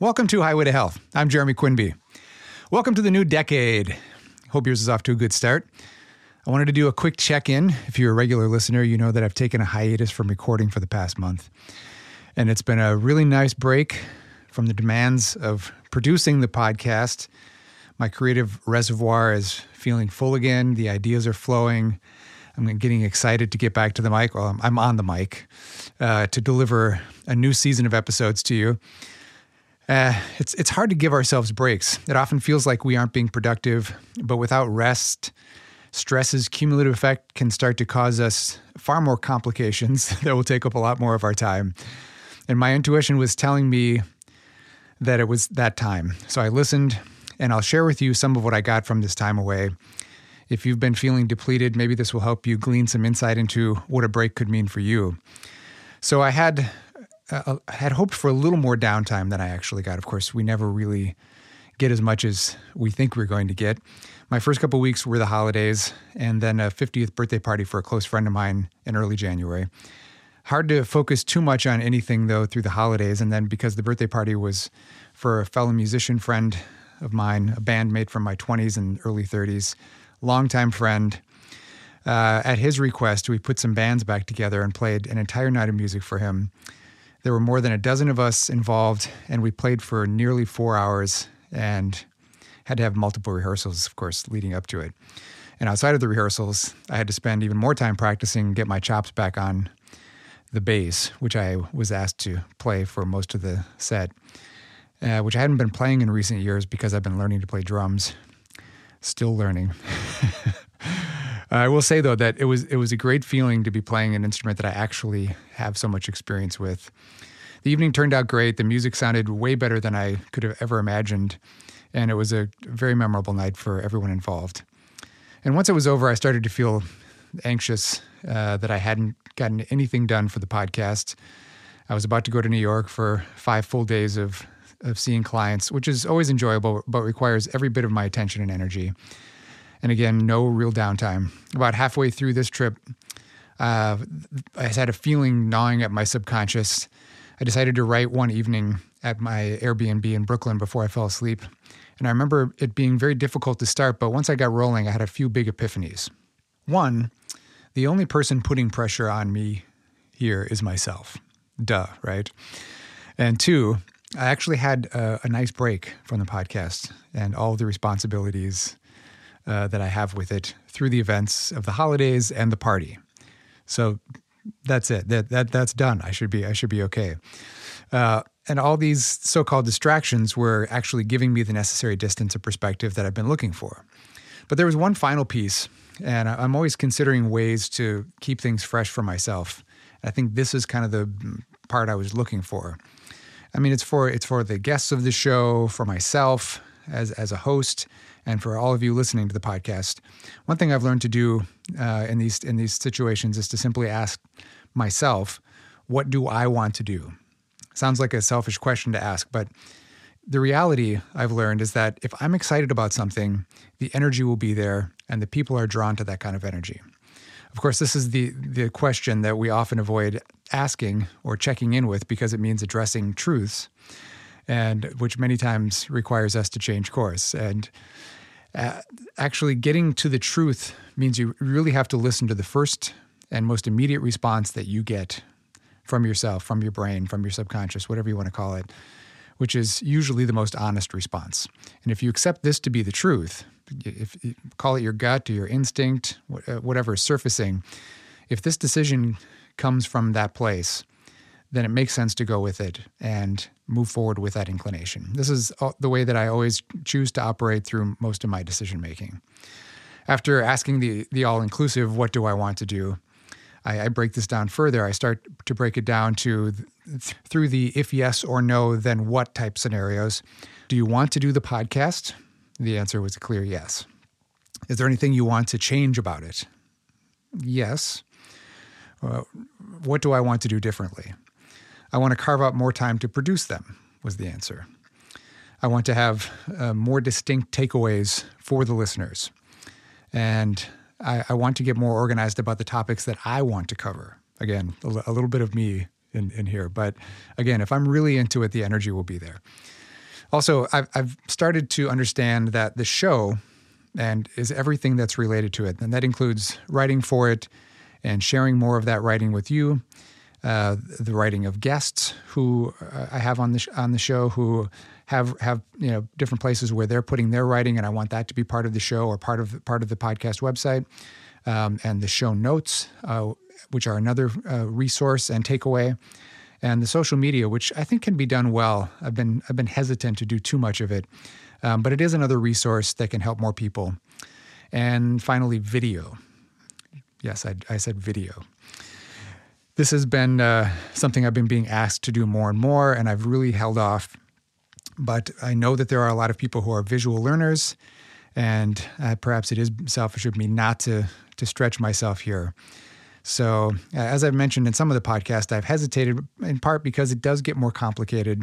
Welcome to Highway to Health. I'm Jeremy Quinby. Welcome to the new decade. Hope yours is off to a good start. I wanted to do a quick check-in. If you're a regular listener, you know that I've taken a hiatus from recording for the past month. And it's been a really nice break from the demands of producing the podcast. My creative reservoir is feeling full again. The ideas are flowing. I'm getting excited to get back to the mic. Well, I'm on the mic to deliver a new season of episodes to you. It's hard to give ourselves breaks. It often feels like we aren't being productive, but without rest, stress's cumulative effect can start to cause us far more complications that will take up a lot more of our time. And my intuition was telling me that it was that time. So I listened, and I'll share with you some of what I got from this time away. If you've been feeling depleted, maybe this will help you glean some insight into what a break could mean for you. So I had hoped for a little more downtime than I actually got. Of course, we never really get as much as we think we're going to get. My first couple of weeks were the holidays and then a 50th birthday party for a close friend of mine in early January. Hard to focus too much on anything, though, through the holidays. And then because the birthday party was for a fellow musician friend of mine, a bandmate from my 20s and early 30s, longtime friend, at his request, we put some bands back together and played an entire night of music for him. There were more than a dozen of us involved, and we played for nearly 4 hours and had to have multiple rehearsals, of course, leading up to it. And outside of the rehearsals, I had to spend even more time practicing and get my chops back on the bass, which I was asked to play for most of the set, which I hadn't been playing in recent years because I've been learning to play drums. Still learning. I will say, though, that it was a great feeling to be playing an instrument that I actually have so much experience with. The evening turned out great. The music sounded way better than I could have ever imagined, and it was a very memorable night for everyone involved. And once it was over, I started to feel anxious that I hadn't gotten anything done for the podcast. I was about to go to New York for 5 full days of seeing clients, which is always enjoyable, but requires every bit of my attention and energy. And again, no real downtime. About halfway through this trip, I had a feeling gnawing at my subconscious. I decided to write one evening at my Airbnb in Brooklyn before I fell asleep. And I remember it being very difficult to start, but once I got rolling, I had a few big epiphanies. One, the only person putting pressure on me here is myself. Duh, right? And two, I actually had a nice break from the podcast and all the responsibilities that I have with it through the events of the holidays and the party. So that's it. That's done. I should be okay. And all these so-called distractions were actually giving me the necessary distance of perspective that I've been looking for. But there was one final piece, and I'm always considering ways to keep things fresh for myself. I think this is kind of the part I was looking for. I mean, it's for the guests of the show, for myself as a host, and for all of you listening to the podcast. One thing I've learned to do in these situations is to simply ask myself, what do I want to do? Sounds like a selfish question to ask, but the reality I've learned is that if I'm excited about something, the energy will be there, and the people are drawn to that kind of energy. Of course, this is the question that we often avoid asking or checking in with because it means addressing truths, and which many times requires us to change course. And actually getting to the truth means you really have to listen to the first and most immediate response that you get from yourself, from your brain, from your subconscious, whatever you want to call it, which is usually the most honest response. And if you accept this to be the truth, if you call it your gut or your instinct, whatever is surfacing, if this decision comes from that place, then it makes sense to go with it and move forward with that inclination. This is the way that I always choose to operate through most of my decision-making. After asking the all-inclusive, what do I want to do, I break this down further. I start to break it down to through the if yes or no, then what type scenarios. Do you want to do the podcast? The answer was a clear yes. Is there anything you want to change about it? Yes. What do I want to do differently? I want to carve out more time to produce them, was the answer. I want to have more distinct takeaways for the listeners. And I want to get more organized about the topics that I want to cover. Again, a little bit of me in here. But again, if I'm really into it, the energy will be there. Also, I've started to understand that the show is everything that's related to it. And that includes writing for it and sharing more of that writing with you, the writing of guests who I have on the show who have different places where they're putting their writing, and I want that to be part of the show or part of the podcast website, and the show notes, which are another resource and takeaway, and the social media, which I think can be done well. I've been hesitant to do too much of it, but it is another resource that can help more people. And finally, video. Yes, I said video. This has been something I've been being asked to do more and more, and I've really held off. But I know that there are a lot of people who are visual learners, and perhaps it is selfish of me not to stretch myself here. So as I've mentioned in some of the podcasts, I've hesitated in part because it does get more complicated.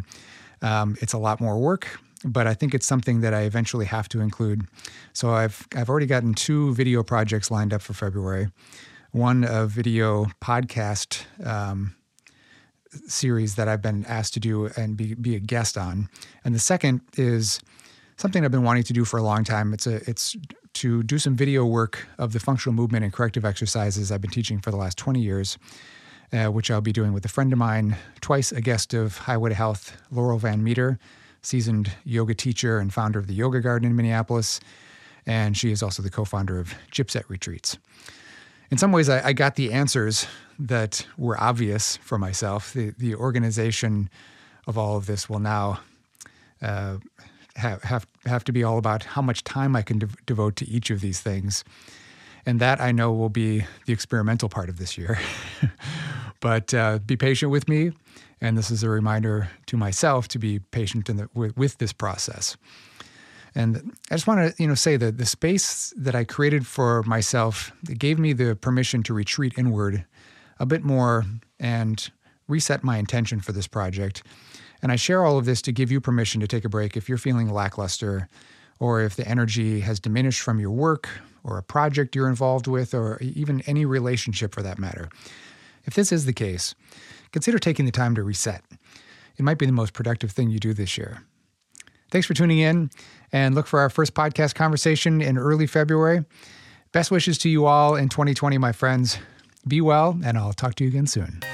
It's a lot more work, but I think it's something that I eventually have to include. So I've already gotten 2 video projects lined up for February. One, a video podcast series that I've been asked to do and be a guest on. And the second is something I've been wanting to do for a long time. It's to do some video work of the functional movement and corrective exercises I've been teaching for the last 20 years, which I'll be doing with a friend of mine, twice a guest of Highwood Health, Laurel Van Meter, seasoned yoga teacher and founder of the Yoga Garden in Minneapolis. And she is also the co-founder of Gypset Retreats. In some ways, I got the answers that were obvious for myself. The organization of all of this will now have to be all about how much time I can devote to each of these things. And that, I know, will be the experimental part of this year. But be patient with me. And this is a reminder to myself to be patient with this process. And I just want to say that the space that I created for myself, it gave me the permission to retreat inward a bit more and reset my intention for this project. And I share all of this to give you permission to take a break if you're feeling lackluster, or if the energy has diminished from your work or a project you're involved with, or even any relationship for that matter. If this is the case, consider taking the time to reset. It might be the most productive thing you do this year. Thanks for tuning in, and look for our first podcast conversation in early February. Best wishes to you all in 2020, my friends. Be well, and I'll talk to you again soon.